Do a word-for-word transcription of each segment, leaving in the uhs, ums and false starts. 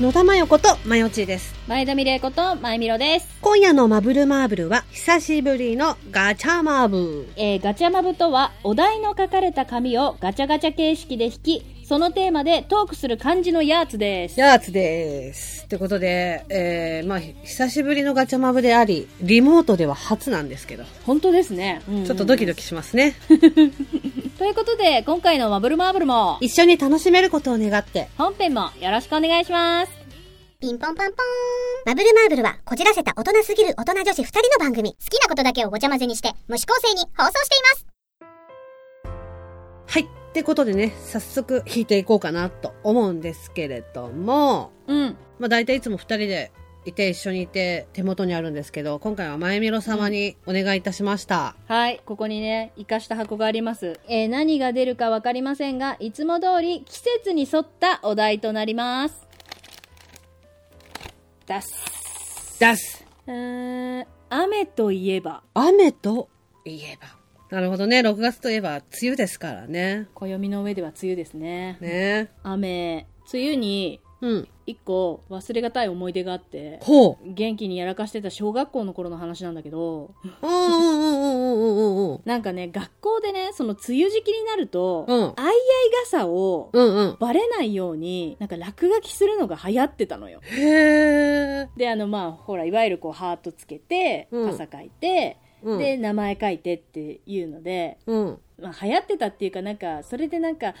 野田真代ことまよちぃです。前田美玲ことまえみろです。今夜のマブルマーブルは久しぶりのガチャマブ、えー、ガチャマブとはお題の書かれた紙をガチャガチャ形式で引き、そのテーマでトークする感じのやつですやつですってことで、えー、まあ久しぶりのガチャマブであり、リモートでは初なんですけど、本当ですね、うんうん、ちょっとドキドキしますねということで、今回のマブルマーブルも一緒に楽しめることを願って本編もよろしくお願いします。ピンポンパンポーン。マブルマーブルはこじらせた大人すぎる大人女子ふたりの番組。好きなことだけをごちゃ混ぜにして無視構成に放送しています。はい、ってことでね、早速弾いていこうかなと思うんですけれども、うん、まあ大体いつもふたりでいて一緒にいて手元にあるんですけど、今回はまえみろ様にお願いいたしました、うん、はい、ここにね生かした箱があります、えー、何が出るか分かりませんが、いつも通り季節に沿ったお題となります。出す出す、うーん、雨といえば雨といえばなるほどね。ろくがつといえば梅雨ですからね。暦の上では梅雨ですね。ね、雨、梅雨にうん、いっこ忘れがたい思い出があって、ほう、元気にやらかしてた小学校の頃の話なんだけど、なんかね、学校でね、その梅雨時期になると、うん、相合い傘をバレないように、うんうん、なんか落書きするのが流行ってたのよ。へー。で、あのまあほら、いわゆるこうハートつけて傘書いて、うん、で名前書いてっていうので、うん、まあ、流行ってたっていうか、なんかそれでなんか、あ、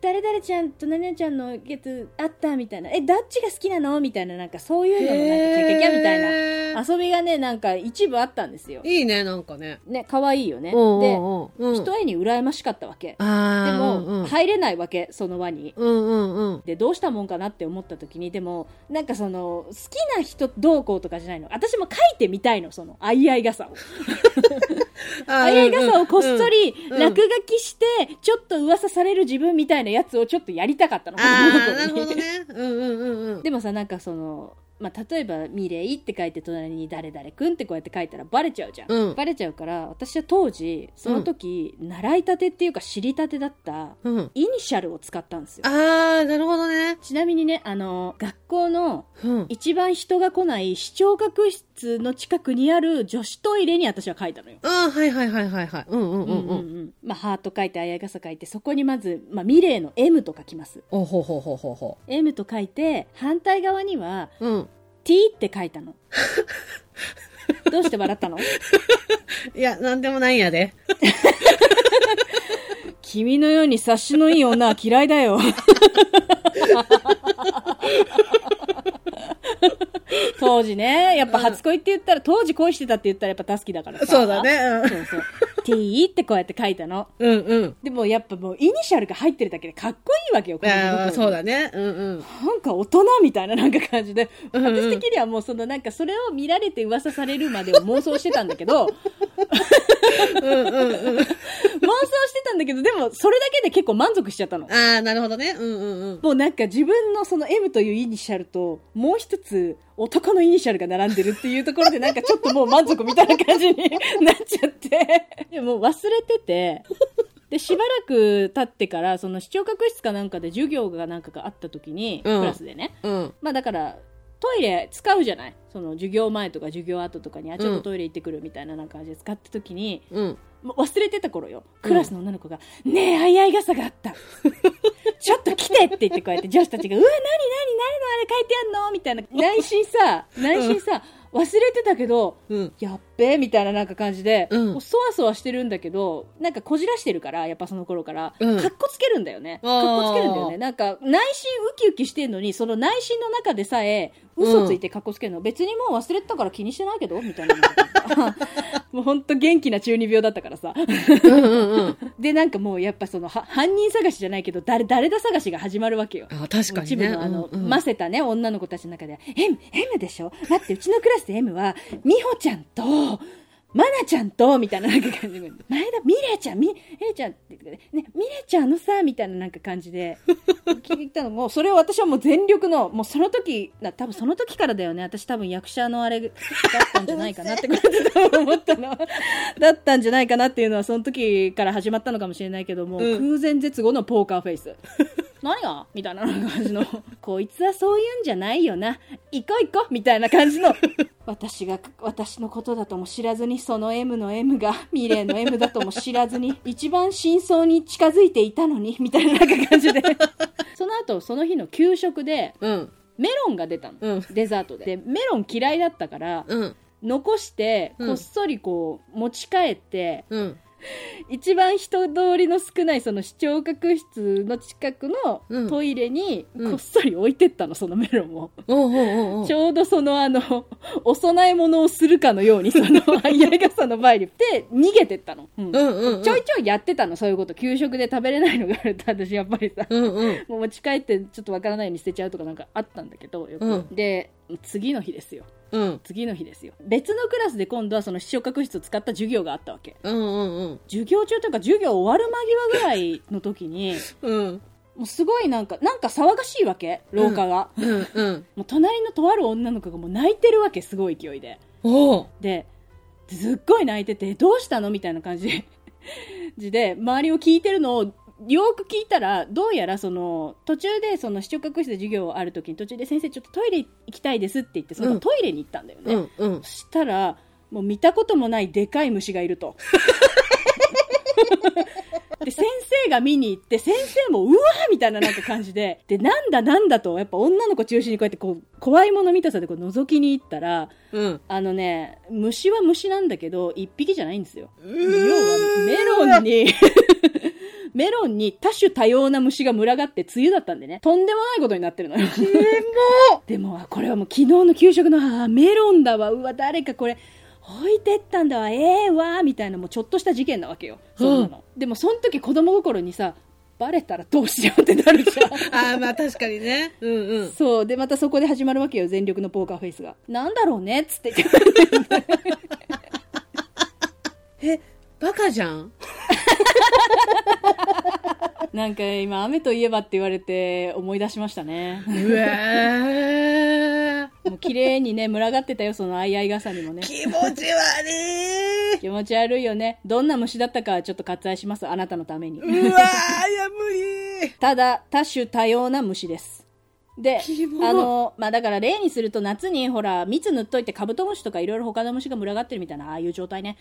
誰々ちゃんと何々ちゃんのやつあったみたいな、え、どっちが好きなのみたいな、なんかそういうのもなんかキャキャキャみたいな遊びがね、なんか一部あったんですよ。いいね、なんかね、ね、可愛いよね。おうおうおう、で、うん、一重に羨ましかったわけ。あ、でも、うんうん、入れないわけ、その輪に、うんうんうん、でどうしたもんかなって思った時に、でもなんかその好きな人どうこうとかじゃないの、私も書いてみたいの、そのあいあい傘をあいあい傘をこっそり楽落書きしてちょっと噂される自分みたいなやつをちょっとやりたかったの。でもさ、なんかその、まあ、例えばミレイって書いて隣に誰々くんってこうやって書いたらバレちゃうじゃん、うん、バレちゃうから、私は当時その時、うん、習いたてっていうか知りたてだった、うん、イニシャルを使ったんですよ。あー、なるほどね。ちなみにね、あの学校の一番人が来ない視聴覚室の近くにある女子トイレに私は書いたのよ。あー、はいはいはいはいはい、うんうんうんうん、うんうん、まあハート書いてあやい傘書いて、そこにまず、まあ、ミレイの エム と書きます。おほほほほほ エム と書いて、反対側には、うん、T って書いたの。どうして笑ったの？いや、なんでもないんやで。君のように察しのいい女は嫌いだよ。当時ね、やっぱ初恋って言ったら、うん、当時恋してたって言ったらやっぱタスキだからさ。そうだね。うん、そうそう。T ってこうやって書いたの。うんうん。でもやっぱもうイニシャルが入ってるだけでかっこいいわけよ。このそうだね。うんうん。なんか大人みたいななんか感じで、うんうん、私的にはもうそのなんかそれを見られて噂されるまでを妄想してたんだけど。うんうんうん。妄想してたんだけど、でもそれだけで結構満足しちゃったの。ああ、なるほどね。うんうんうん。もうなんか自分のその エム というイニシャルと、もう一つ男のイニシャルが並んでるっていうところで、なんかちょっともう満足みたいな感じになっちゃって。でも忘れてて。で、しばらく経ってから、その視聴覚室かなんかで授業がなんかがあった時に、うん、クラスでね。うん、まあだから、トイレ使うじゃない、その授業前とか授業後とかに、あ、ちょっとトイレ行ってくるみたいななんか感じで使った時に、うん、もう忘れてた頃よ、クラスの女の子が、うん、ねえ、あいあい傘があったちょっと来てって言ってこうやって女子たちが、うわ、なになに、何のあれ書いてあんのみたいな、内心さ、内心さ、うん、忘れてたけど、うん、やっべーみたいななんか感じで、うん、もうそわそわしてるんだけど、なんかこじらしてるから、やっぱその頃から、うん、かっこつけるんだよね。かっこつけるんだよね。なんか内心ウキウキしてんのに、その内心の中でさえ、嘘ついてかっこつけるの、うん、別にもう忘れてたから気にしてないけどみたいなもうほんと元気な中二病だったからさうんうん、うん、でなんかもうやっぱその犯人探しじゃないけど、誰誰だ探しが始まるわけよ。あ、確かにね。あの、うんうん、ませたね、女の子たちの中で M, M でしょ、待って、うちのクラスで エム は美穂ちゃんとマナちゃんとみたいななんか感じで、前田ミレイちゃん、ミレイちゃんって言ってね、ミレイちゃんのさみたいななんか感じで聞いたのも、それを私はもう全力の、もうその時多分その時からだよね、私多分役者のあれだったんじゃないかなって思ったのだったんじゃないかなっていうのはその時から始まったのかもしれないけども、うん、空前絶後のポーカーフェイス何がみたいな感じのこいつはそういうんじゃないよな、行こう行こうみたいな感じの私が私のことだとも知らずに、その M の M がミレーの M だとも知らずに一番真相に近づいていたのにみたいななんか感じでその後その日の給食で、うん、メロンが出たの、うん、デザートで。でメロン嫌いだったから、うん、残してこっそりこう持ち帰って、うん、一番人通りの少ないその視聴覚室の近くのトイレにこっそり置いてったの、そのメロンを、うんうん、ちょうどそのあのお供え物をするかのようにその相合傘の前にで逃げてったの、うんうんうんうん、ちょいちょいやってたのそういうこと。給食で食べれないのがあると私やっぱりさ、うんうん、もう持ち帰ってちょっとわからないように捨てちゃうとかなんかあったんだけどよく、うん、で次の日ですよ、うん、次の日ですよ。別のクラスで今度はその視聴覚室を使った授業があったわけ、うんうんうん、授業中というか授業終わる間際ぐらいの時に、うん、もうすごいなんかなんか騒がしいわけ廊下が、うんうんうん、もう隣のとある女の子がもう泣いてるわけ、すごい勢いで。おうですっごい泣いてて、どうしたのみたいな感じで周りを聞いてるのをよく聞いたら、どうやらその途中でその視聴覚室で授業ある時に途中で先生ちょっとトイレ行きたいですって言ってそのトイレに行ったんだよね、うんうんうん、そしたらもう見たこともないでかい虫がいるとで先生が見に行って、先生もうわーみたいななんか感じで、でなんだなんだとやっぱ女の子中心にこうやってこう怖いもの見たさでこう覗きに行ったら、うん、あのね虫は虫なんだけど一匹じゃないんですよ。要はメロンにメロンに多種多様な虫が群がって梅雨だったんでね、とんでもないことになってるのよでもこれはもう昨日の給食のあメロンだわ、うわ誰かこれ置いてったんだわ、ええー、わみたいなもうちょっとした事件なわけよ、そんなの、うん、でもその時子供心にさバレたらどうしようってなるじゃんあーまあ確かにね、うんうん、そうでまたそこで始まるわけよ、全力のポーカーフェイスが。なんだろうねっつってえバカじゃんなんか今雨といえばって言われて思い出しましたねうわもう綺麗にね群がってたよ、そのあいあい傘にもね。気持ち悪い気持ち悪いよね。どんな虫だったかはちょっと割愛します、あなたのためにうわーいや無理ただ多種多様な虫です。であのまあ、だから例にすると夏にほら蜜塗っといてカブトムシとかいろいろ他の虫が群がってるみたいなああいう状態ね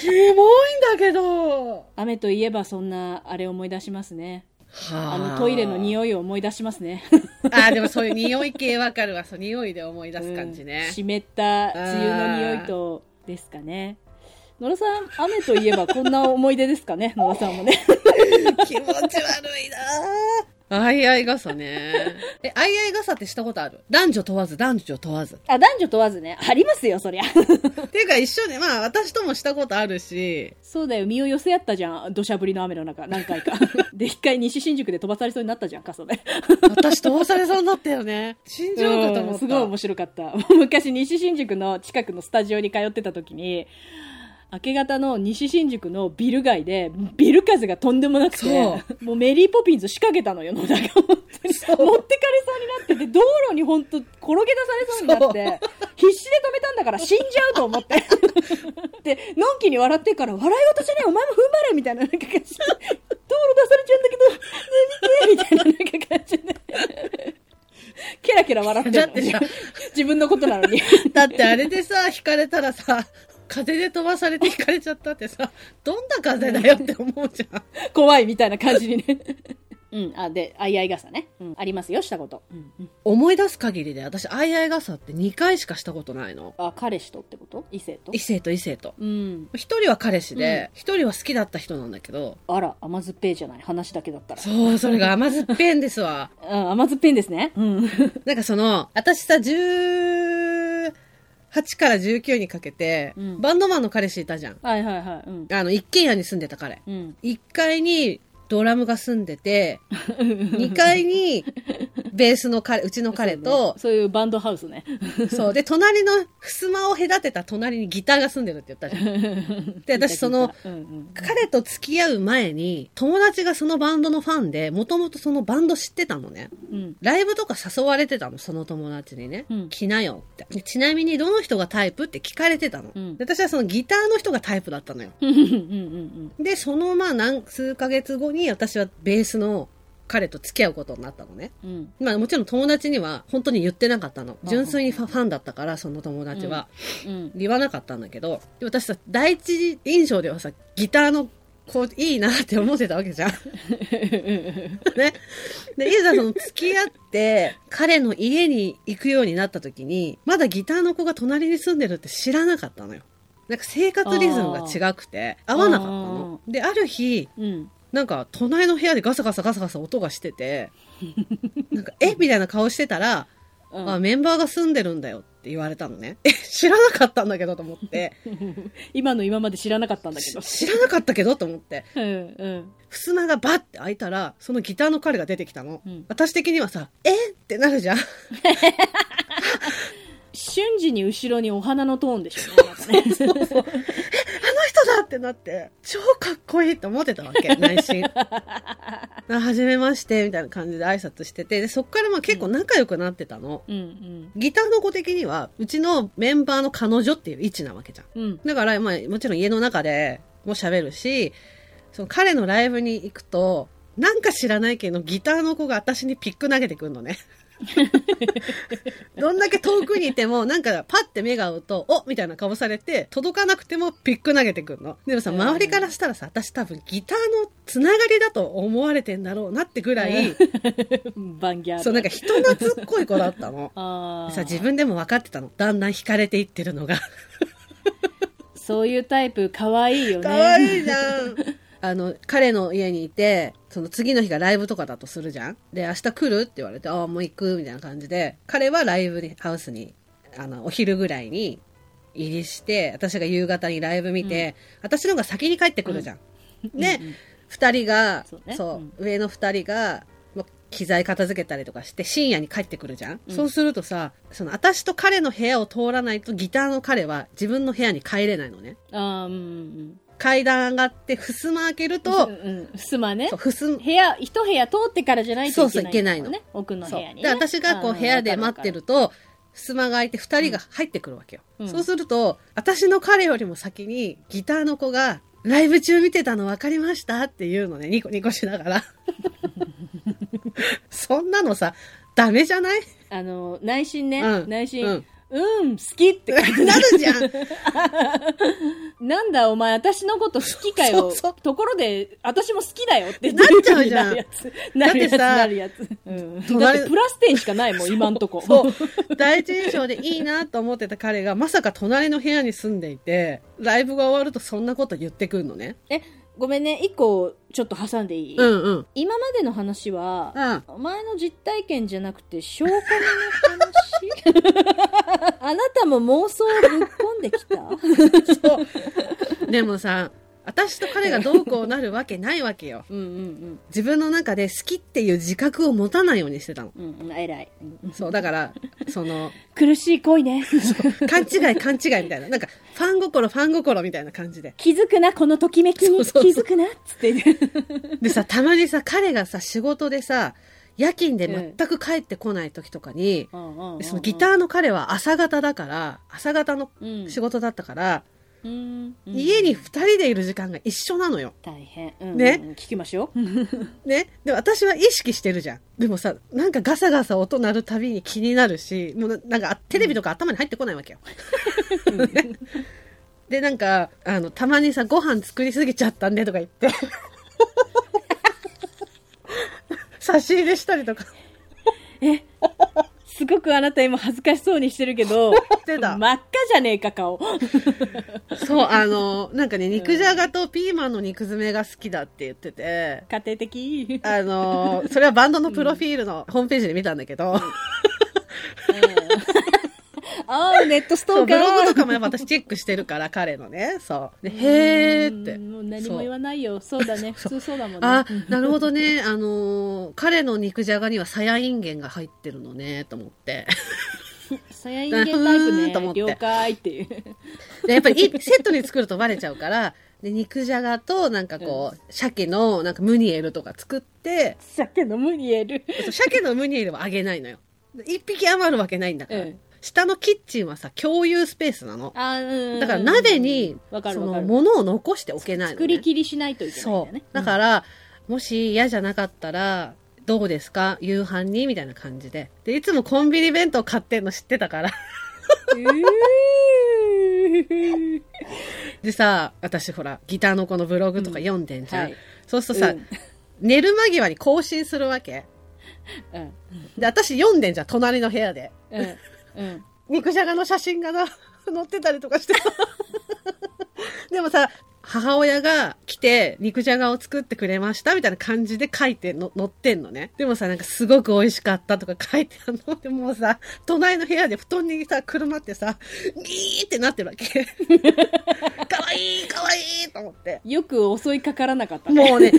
キモいんだけど。雨といえばそんなあれ思い出しますね、はあ、あのトイレの匂いを思い出しますねあでもそういう匂い系わかるわ、そう匂いで思い出す感じね、うん、湿った梅雨の匂いとですかね。野呂さん雨といえばこんな思い出ですかね野呂さんもね気持ち悪いなあいあい傘ねえ、あいあい傘ってしたことある？男女問わず男女問わず。あ、男女問わずね、ありますよそりゃっていうか一緒にまあ私ともしたことあるし。そうだよ、身を寄せ合ったじゃん土砂降りの雨の中何回かで一回西新宿で飛ばされそうになったじゃん傘で私飛ばされそうになったよね死んじゃうかと思った、うん、すごい面白かった。昔西新宿の近くのスタジオに通ってた時に明け方の西新宿のビル街でビル風がとんでもなくてもうメリーポピンズ仕掛けたのよ野田が本当に持ってかれそうになってて道路に本当転げ出されそうになって必死で止めたんだから死んじゃうと思ってでのんきに笑ってから笑い事じゃないお前も踏ん張れみたいななんか感じで道路出されちゃうんだけど見てみたいななんか感じでケラケラ笑ってるの自分のことなのにだってあれでさ引かれたらさ風で飛ばされて引かれちゃったってさどんな風だよって思うじゃん怖いみたいな感じにねうん、あであいあい傘ね、うん、ありますよしたこと、うんうん、思い出す限りで私あいあい傘ってにかいしかしたことないの。あ彼氏とってこと？異性と異性と異性と、うん、ひとりは彼氏で、うん、ひとりは好きだった人なんだけど。あら甘酸っぱいじゃない話だけだったら。そうそれが甘酸っぱいんですわあ甘酸っぱいんですね、うん、なんかその私さじゅうはちからじゅうきゅうにかけて、うん、バンドマンの彼氏いたじゃん、はいはいはい、うん、あの一軒家に住んでた彼、うん、いっかいにドラムが住んでてにかいにベースの彼うちの彼とそう、ね、そういうバンドハウスねそうで隣の襖を隔てた隣にギターが住んでるって言ったじゃんで私その、うんうん、彼と付き合う前に友達がそのバンドのファンでもともとそのバンド知ってたのね、うん、ライブとか誘われてたのその友達にね、うん、来なよってでちなみにどの人がタイプって聞かれてたの、うん、で私はそのギターの人がタイプだったのようんうん、うん、でそのまあ何数ヶ月後にに私はベースの彼と付き合うことになったのね、うん、まあもちろん友達には本当に言ってなかったの、純粋にファンだったからその友達は、うんうん、言わなかったんだけど、私さ第一印象ではさギターのこういいなって思ってたわけじゃんね。でいざその付き合って彼の家に行くようになった時にまだギターの子が隣に住んでるって知らなかったのよ。なんか生活リズムが違くて合わなかったので、ある日、うんなんか隣の部屋でガサガサガサガサ音がしててなんかえみたいな顔してたら、うん、あメンバーが住んでるんだよって言われたのね。え知らなかったんだけどと思って今の今まで知らなかったんだけど知らなかったけどと思ってうん、うん、襖がバッて開いたらそのギターの彼が出てきたの、うん、私的にはさえってなるじゃん瞬時に後ろにお花のトーンでしょ、ね、そうそうそうえあの人だってなって超かっこいいと思ってたわけ内心はじめましてみたいな感じで挨拶してて、でそっからまあ結構仲良くなってたの、うんうんうん、ギターの子的にはうちのメンバーの彼女っていう位置なわけじゃん、うん、だからまあもちろん家の中でも喋るし、その彼のライブに行くとなんか知らないけどギターの子が私にピック投げてくるのねどんだけ遠くにいてもなんかパッて目が合うとおみたいな顔されて届かなくてもピック投げてくるの。でもさ周りからしたらさ私多分ギターのつながりだと思われてんだろうなってぐらいバンギャルそうなんか人懐っこい子だったのあさ自分でも分かってたの、だんだん惹かれていってるのがそういうタイプ可愛いよね。可愛いじゃんあの彼の家にいてその次の日がライブとかだとするじゃん。で明日来るって言われてああもう行くみたいな感じで、彼はライブにハウスにあのお昼ぐらいに入りして、私が夕方にライブ見て、うん、私の方が先に帰ってくるじゃん、うん、で、うんうん、ふたりがそう、ねそううん、上のふたりが機材片付けたりとかして深夜に帰ってくるじゃん、うん、そうするとさその私と彼の部屋を通らないとギターの彼は自分の部屋に帰れないのね。あーうんうん階段上がって襖開けると、うんうん、襖ねふす部屋一部屋通ってからじゃないといけないのね。奥の部屋に、ね、で私がこう部屋で待ってると襖が開いてふたりが入ってくるわけよ、うん、そうすると私の彼よりも先にギターの子がライブ中見てたの分かりましたっていうのね、ニコニコしながらそんなのさダメじゃない？あの内心ね、うん、内心、うんうん好きって感じなるじゃんなんだお前私のこと好きかよそうそうところで私も好きだよってなっちゃうじゃん。だってさなるやつ、うん、だってプラス点しかないもん今んとこそうそう第一印象でいいなと思ってた彼がまさか隣の部屋に住んでいてライブが終わるとそんなこと言ってくるのね。えごめんね一個ちょっと挟んでいい、うんうん、今までの話は、うん、お前の実体験じゃなくて証拠の話あなたも妄想をぶっ込んできたそうでもさ私と彼がどうこうなるわけないわけようんうん、うん、自分の中で好きっていう自覚を持たないようにしてたの、うんうん、偉い、うん、そうだからその苦しい恋ね勘違い勘違いみたいな、なんかファン心ファン心みたいな感じで気づくなこのときめきにそうそうそう気づくなっつってでさたまにさ彼がさ仕事でさ夜勤で全く帰ってこない時とかに、うん、そのギターの彼は朝方だから朝方の仕事だったから、うん、家にふたりでいる時間が一緒なのよ。大変、うんうん、ね聞きましょうね。で私は意識してるじゃん。でもさなんかガサガサ音鳴るたびに気になるし、もうなんかテレビとか頭に入ってこないわけよね、でなんかあのたまにさご飯作りすぎちゃったんでとか言って差し入れしたりとかえすごくあなた今恥ずかしそうにしてるけどてた真っ赤じゃねえか顔そうあのなんかね肉じゃがとピーマンの肉詰めが好きだって言ってて家庭的あのそれはバンドのプロフィールのホームページで見たんだけど、うんうんあネットストーカーブログとかもやっぱ私チェックしてるから彼のねそうでへーってもう何も言わないよそうだね普通そうだもんねあなるほどねあのー、彼の肉じゃがにはさやいんげんが入ってるのねと思ってさやいんげんタイプねと思って了解っていうでやっぱりセットに作るとバレちゃうからで肉じゃがとなんかこう、うん、鮭のなんかムニエルとか作って鮭のムニエル鮭のムニエルはあげないのよ一匹余るわけないんだから、うん下のキッチンはさ共有スペースなのあ、うん、だから鍋に、うん、その物を残しておけないの、ね、作りきりしないといけないんだよね。そうだから、うんもし嫌じゃなかったらどうですか夕飯にみたいな感じで。でいつもコンビニ弁当買ってんの知ってたから、えー、でさ、私ほらギターの子のブログとか読んでんじゃん、うんはい、そうするとさ、うん、寝る間際に更新するわけ、うん、で私読んでんじゃん隣の部屋で、うんうん、肉じゃがの写真がな載ってたりとかしてでもさ母親が来て肉じゃがを作ってくれましたみたいな感じで書いての載ってんのね。でもさなんかすごく美味しかったとか書いてあるのでもうさ隣の部屋で布団にさくるまってさギーってなってるわけかわいいかわいいと思ってよく襲いかからなかったねもうね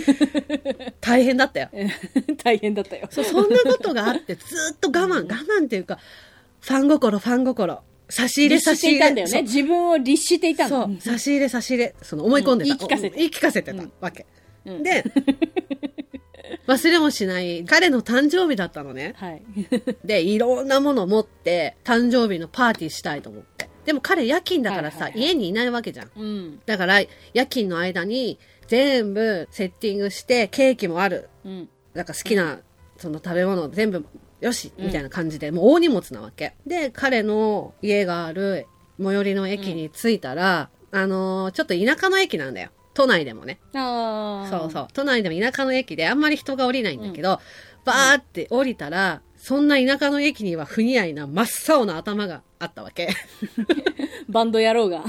大変だったよ大変だったよそうそんなことがあってずっと我慢我慢っていうかファン心ファン心差し入れ差し入れ。んだよね、自分を律していたの。そう、差し入れ差し入れ。その思い込んでた。うん、言い聞かせて。言い聞かせてたわけ。うん、で、忘れもしない彼の誕生日だったのね。はい、で、いろんなもの持って誕生日のパーティーしたいと思って。でも彼夜勤だからさ、はいはいはい、家にいないわけじゃん。うん、だから夜勤の間に全部セッティングしてケーキもある。うん、なんか好きなその食べ物全部。よしみたいな感じで、うん、もう大荷物なわけで彼の家がある最寄りの駅に着いたら、うん、あのー、ちょっと田舎の駅なんだよ都内でもねあそうそう都内でも田舎の駅であんまり人が降りないんだけど、うん、バーって降りたらそんな田舎の駅には不似合いな真っ青な頭があったわけバンド野郎が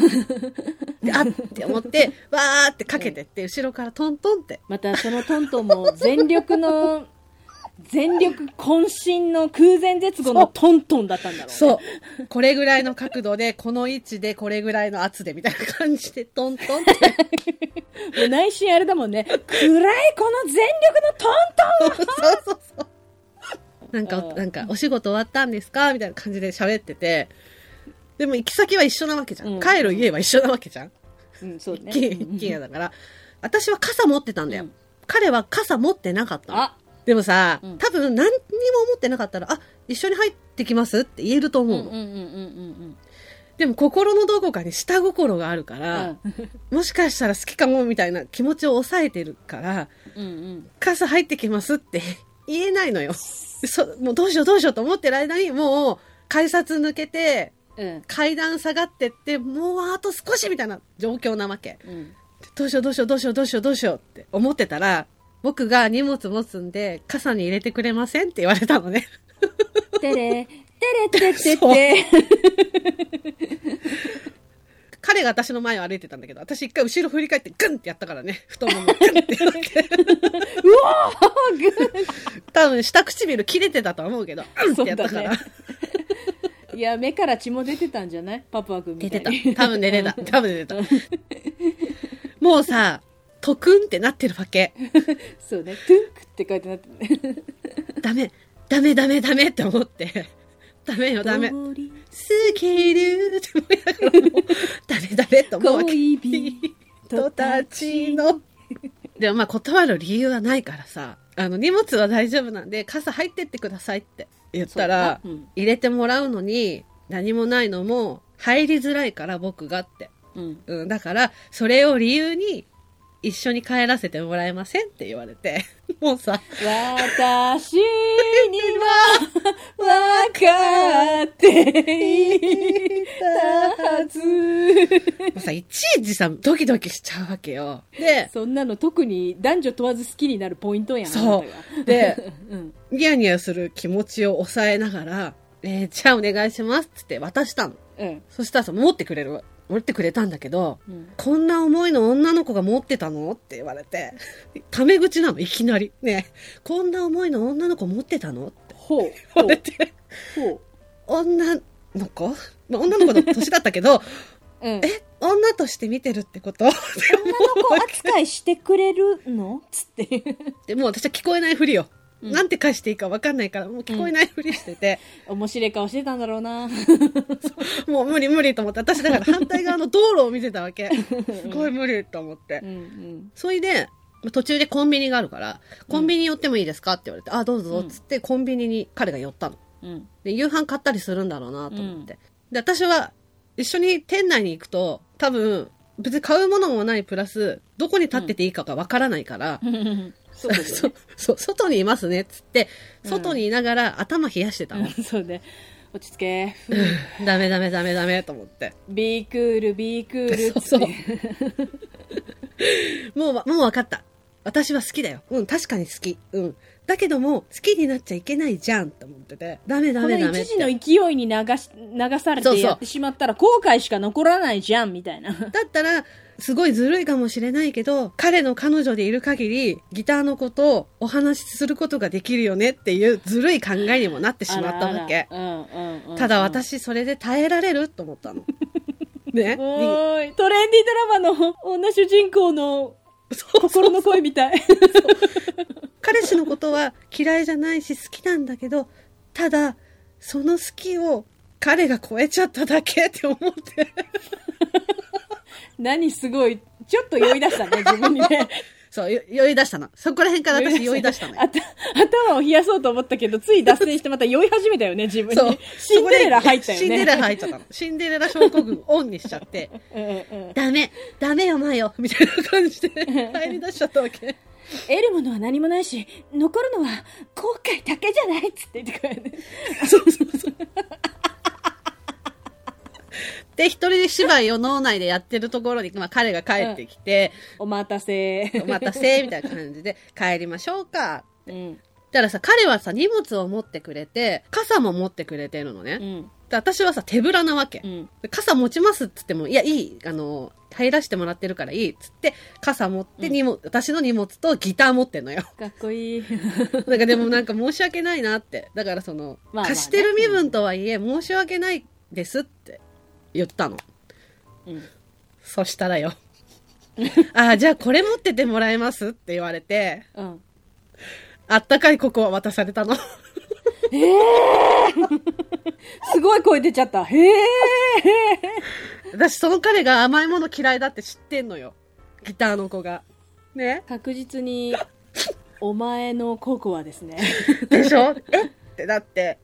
であって思ってわーってかけてって後ろからトントンってまたそのトントンも全力の全力渾身の空前絶後のトントンだったんだろうね。そう。これぐらいの角度で、この位置で、これぐらいの圧で、みたいな感じで、トントンって。もう内心あれだもんね。暗いこの全力のトントンそうそうそう。なんか、なんか、お仕事終わったんですかみたいな感じで喋ってて。でも行き先は一緒なわけじゃん。うん、帰る家は一緒なわけじゃん。うん、そうね。一軒家だから。私は傘持ってたんだよ。うん、彼は傘持ってなかったの。あでもさ、うん、多分何にも思ってなかったら、あ、一緒に入ってきますって言えると思うの。でも心のどこかに下心があるから、うん、もしかしたら好きかもみたいな気持ちを抑えてるから、うんうん、傘入ってきますって言えないのよ。そもうどうしようどうしようと思ってる間に、もう改札抜けて、うん、階段下がってって、もうあと少しみたいな状況なわけ。うん、どうしようどうしようどうしようどうしようどうしようって思ってたら、僕が荷物持つんで傘に入れてくれませんって言われたのね。てれてれててて。彼が私の前を歩いてたんだけど、私一回後ろ振り返ってグンってやったからね。太ももグンってやって。うわーグン。多分下唇切れてたと思うけど、うんってやったから。いや目から血も出てたんじゃない？パパ君みたいに。出てた。多分出てた。多分出てた。もうさ。トクンってなってるわけそうねトゥンクって書いてなってるダメダメダメダメって思ってダメよダメスケルって思いながらもダメダメって思うわけ恋人たちのでもまあ断る理由はないからさあの荷物は大丈夫なんで傘入ってってくださいって言ったら、うん、入れてもらうのに何もないのも入りづらいから僕がって、うんうん、だからそれを理由に一緒に帰らせてもらえませんって言われて、もうさ、私には分かっていたはず。もうさ、いちいちさ、ドキドキしちゃうわけよ。で、そんなの特に男女問わず好きになるポイントやん。そう。で、うん、ニヤニヤする気持ちを抑えながら、えー、じゃあお願いしますってって渡したの。うん、そしたらさ、持ってくれるわ。持ってくれたんだけど、うん、こんな重いの女の子が持ってたのって言われてタメ口なのいきなりねこんな重いの女の子持ってたのって言われてほうほう女の子女の子の年だったけど、うん、え女として見てるってこと女の子扱いしてくれるのつってでもう私は聞こえないふりよなんて返していいか分かんないからもう聞こえないふりしてて、うん、面白い顔してたんだろうなもう無理無理と思って私だから反対側の道路を見てたわけすごい無理と思って、うんうん、それで途中でコンビニがあるからコンビニ寄ってもいいですかって言われて、うん、あどうぞっつってコンビニに彼が寄ったの、うん、で夕飯買ったりするんだろうなと思って、うん、で私は一緒に店内に行くと多分別に買うものもないプラスどこに立ってていいかが分からないから、うんそうですよね、そう、外にいますねっつって外にいながら頭冷やしてたの、うんうん、そうね、落ち着けダメダメダメダメと思って、ビークールビークールそうそうもうもう分かった、私は好きだよ、うん、確かに好き、うん、だけども好きになっちゃいけないじゃんと思ってて、ダメダメダメ、この一時の勢いに流し、流されてやってしまったら後悔しか残らないじゃんみたいな。だったらすごいずるいかもしれないけど、彼の彼女でいる限りギターのことをお話しすることができるよねっていうずるい考えにもなってしまったわけ。ただ私それで耐えられると思ったのね、おーい、トレンディドラマの女主人公の心の声みたい彼氏のことは嫌いじゃないし好きなんだけど、ただその好きを彼が超えちゃっただけって思って何すごいちょっと酔い出したね自分にねそう酔い出したの、そこら辺から私酔い出したの、ね、頭を冷やそうと思ったけどつい脱線してまた酔い始めたよね自分にシンデレラ入ったよね、シンデレラ入っちゃったの、シンデレラ症候群オンにしちゃってうん、うん、ダメダメよマヨみたいな感じで入り出しちゃったわけ得るものは何もないし残るのは後悔だけじゃないっつって言ってくれるねそうそうそうで一人芝居を脳内でやってるところに、まあ、彼が帰ってきて、うん、お待たせお待たせみたいな感じで帰りましょうかって、うん、だからさ彼はさ荷物を持ってくれて傘も持ってくれてるのね、うん、で私はさ手ぶらなわけ、うん、傘持ちますっつってもいやいいあの入らせてもらってるからいいっつって傘持って荷物、うん、私の荷物とギター持ってんのよ、かっこいいなんかでもなんか申し訳ないなって、だからその、まあまあね、貸してる身分とはいえ申し訳ないですって言ったの、うん、そしたらよあ、じゃあこれ持っててもらえますって言われて、うん、あったかいココア渡されたのえー、すごい声出ちゃった、へえー、私その彼が甘いもの嫌いだって知ってんのよギターの子がね、確実にお前のココアですねでしょ、えってだって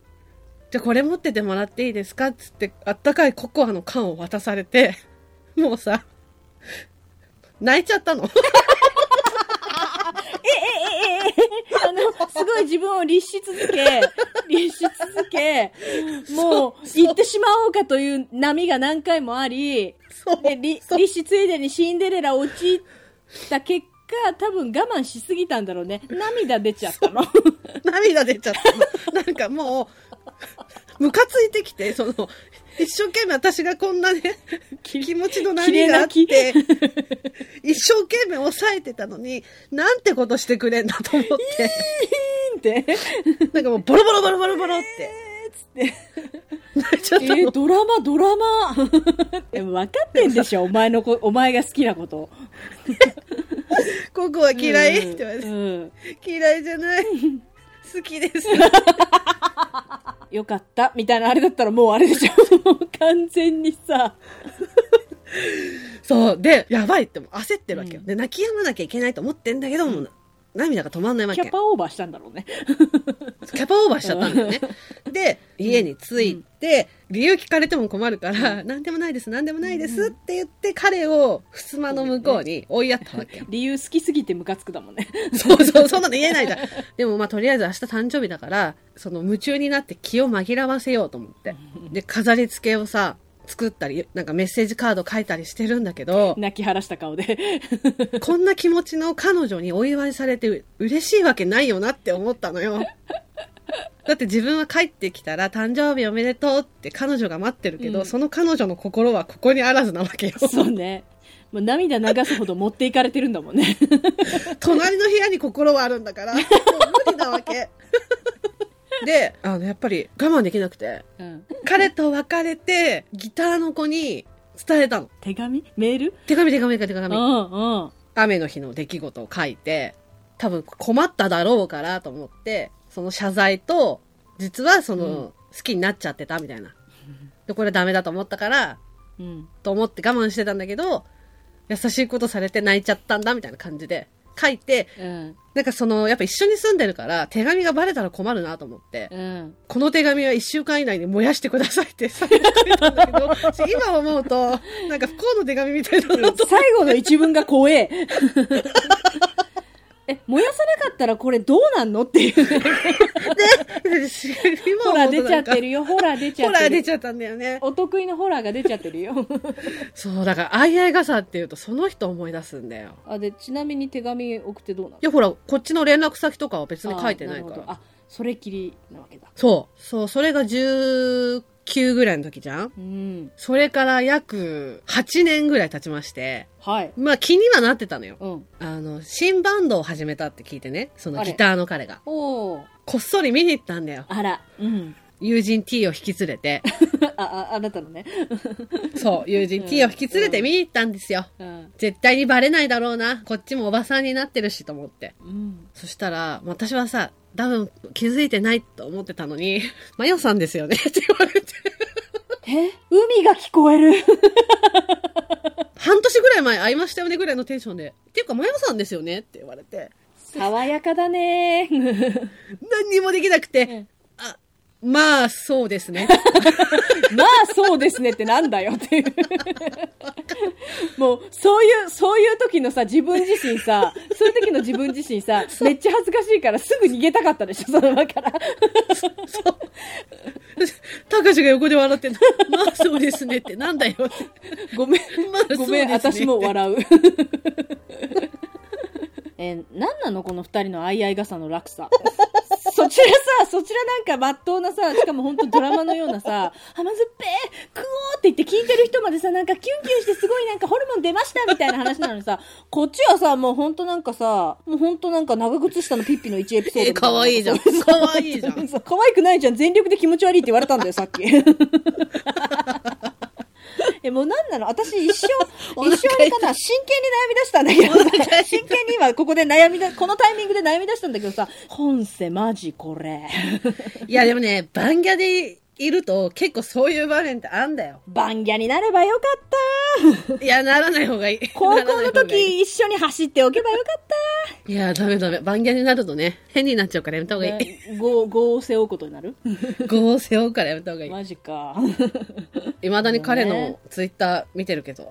じゃあこれ持っててもらっていいですかっつってあったかいココアの缶を渡されて、もうさ泣いちゃったのええええあのすごい自分を律し続け律し続けもう行ってしまおうかという波が何回もあり、で律しついでにシンデレラ落ちた結果が多分我慢しすぎたんだろうね、涙出ちゃったの涙出ちゃったのなんかもうムカついてきて、その一生懸命私がこんなね気持ちの波があって一生懸命抑えてたのになんてことしてくれんだと思ってなんかもうボロボロボロボロボロって、えー、つって泣いちゃったの、えー、ドラマドラマでも分かってんでしょお前のこお前が好きなことココは嫌い、うん、って言われて、うん、嫌いじゃない好きですよかったみたいなあれだったらもうあれでしょ完全にさそうでやばいっても焦ってるわけよ、うん、で泣き止まなきゃいけないと思ってんだけども、うん、涙が止まんないわけ、キャパオーバーしたんだろうねキャパオーバーしちゃったんだよねで家に着いて、うん、理由聞かれても困るから、うん、何でもないです何でもないです、うん、って言って彼を襖の向こうに追いやったわけ、ね、理由好きすぎてムカつくだもんねそうそうそんなの言えないじゃんでもまあとりあえず明日誕生日だからその夢中になって気を紛らわせようと思って、うん、で飾り付けをさ作ったりなんかメッセージカード書いたりしてるんだけど、泣き晴らした顔でこんな気持ちの彼女にお祝いされて嬉しいわけないよなって思ったのよだって自分は帰ってきたら誕生日おめでとうって彼女が待ってるけど、うん、その彼女の心はここにあらずなわけよ。そうね、もう涙流すほど持っていかれてるんだもんね隣の部屋に心はあるんだからもう無理なわけであのやっぱり我慢できなくて、うん、彼と別れてギターの子に伝えたの、手紙メール手紙手紙手紙、おうおう、雨の日の出来事を書いて、多分困っただろうからと思ってその謝罪と実はその、うん、好きになっちゃってたみたいなで、これダメだと思ったから、うん、と思って我慢してたんだけど優しいことされて泣いちゃったんだみたいな感じで書いて、うん、なんかそのやっぱ一緒に住んでるから手紙がバレたら困るなと思って、うん、この手紙はいっしゅうかん以内に燃やしてくださいって最後書いたんだけど今思うとなんか不幸の手紙みたいだなと、最後の一文が怖ええ、燃やさなかったらこれどうなんのっていうホラー出ちゃってるよ。ホラー出ちゃってる。ホラー出ちゃったんだよね。お得意のホラーが出ちゃってるよ。そうだから相合い傘っていうとその人思い出すんだよ。あでちなみに手紙送ってどうなの？いやほらこっちの連絡先とかは別に書いてないから。あそれきりなわけだ。そうそうそれがじゅうきゅうぐらいの時じゃん、うん、それから約はちねんぐらい経ちまして、はい、まあ気にはなってたのよ、うん、あの新バンドを始めたって聞いてね、そのギターの彼がおこっそり見に行ったんだよ。あら、うん、友人 T を引き連れてあ, あ, あなたのねそう友人 T を引き連れて見に行ったんですよ、うんうん、絶対にバレないだろうな、こっちもおばさんになってるしと思って、うん、そしたら私はさ多分気づいてないと思ってたのに、マヨさんですよねって言われてえ海が聞こえる半年ぐらい前会いましたよねぐらいのテンションで、っていうかマヨさんですよねって言われて、爽やかだね何にもできなくて、うん、あまあそうですねまあそうですねってなんだよっていうもうそういうそういう時のさ自分自身さそういう時の自分自身さめっちゃ恥ずかしいからすぐ逃げたかったでしょその場からたかしが横で笑ってんのまあそうですねってなんだよってごめん、まあ、ごめん、ね、私も笑うえー、何なのこの二人の相合い傘の落差そちらさ、そちらなんかまっとうなさ、しかもほんとドラマのようなさ、甘酸っぺー、クオーって言って聞いてる人までさ、なんかキュンキュンしてすごいなんかホルモン出ましたみたいな話なのにさ、こっちはさ、もうほんとなんかさ、もうほんとなんか長靴下のピッピのいちエピソード。え、かわいいじゃん。かわいいじゃん。かわいくないじゃん。全力で気持ち悪いって言われたんだよ、さっき。え、もうなんなの私一生、一生あれかな真剣に悩み出したんだけど、真剣に今ここで悩みだ、このタイミングで悩み出したんだけどさ、本世マジこれ。いやでもね、バンギャでいると結構そういう場面ってあんだよ。バンギャになればよかった。いや、ならない方がいい。高校の時一緒に走っておけばよかった。いや、ダメダメ。バンギャになるとね、変になっちゃうからやめた方がいい。業、業を背負うことになる？業を背負うからやめた方がいい。マジか。いまだに彼のツイッター見てるけど。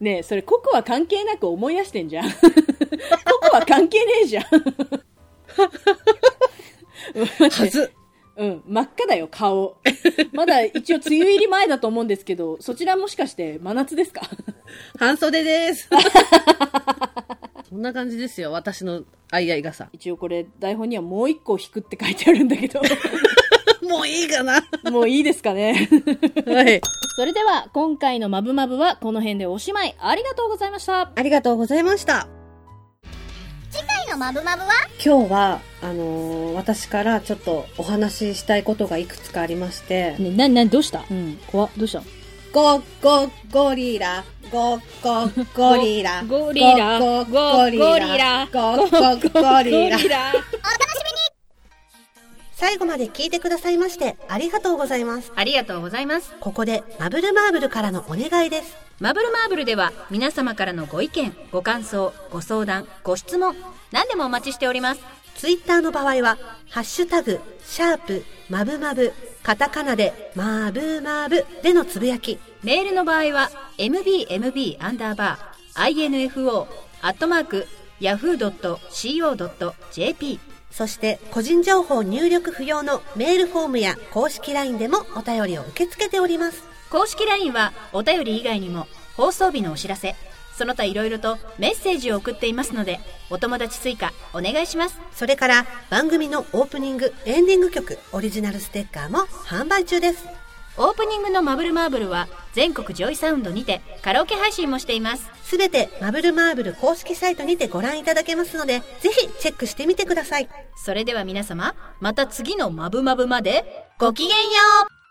ねえ、それココは関係なく思い出してんじゃん。ココは関係ねえじゃん。はず。うん、真っ赤だよ、顔。まだ一応梅雨入り前だと思うんですけど、そちらもしかして真夏ですか？半袖です。そんな感じですよ、私の相合い傘。一応これ、台本にはもう一個引くって書いてあるんだけど。もういいかなもういいですかね、はい、それでは今回のマブマブはこの辺でおしまい。ありがとうございました。ありがとうございました。次回のマブマブは、今日はあのー、私からちょっとお話ししたいことがいくつかありまして、ね、なになにどうした、うん、怖っどうしたゴゴゴリラゴゴゴリラゴリラゴゴリラゴゴゴリラ最後まで聞いてくださいましてありがとうございます。ありがとうございます。ここでマブルマーブルからのお願いです。マブルマーブルでは皆様からのご意見、ご感想、ご相談、ご質問、何でもお待ちしております。ツイッターの場合はハッシュタグシャープマブマブ、カタカナでマブマブでのつぶやき。メールの場合は エムビーエムビーアンダーバーアイエヌエフオーアットマークヤフードットシーオードットジェーピー。そして個人情報入力不要のメールフォームや公式 ライン でもお便りを受け付けております。公式 ライン はお便り以外にも放送日のお知らせ、その他いろいろとメッセージを送っていますので、お友達追加お願いします。それから番組のオープニング、エンディング曲、オリジナルステッカーも販売中です。オープニングのマブルマーブルは全国ジョイサウンドにてカラオケ配信もしています。すべてマブルマーブル公式サイトにてご覧いただけますので、ぜひチェックしてみてください。それでは皆様、また次のマブマブまでごきげんよう。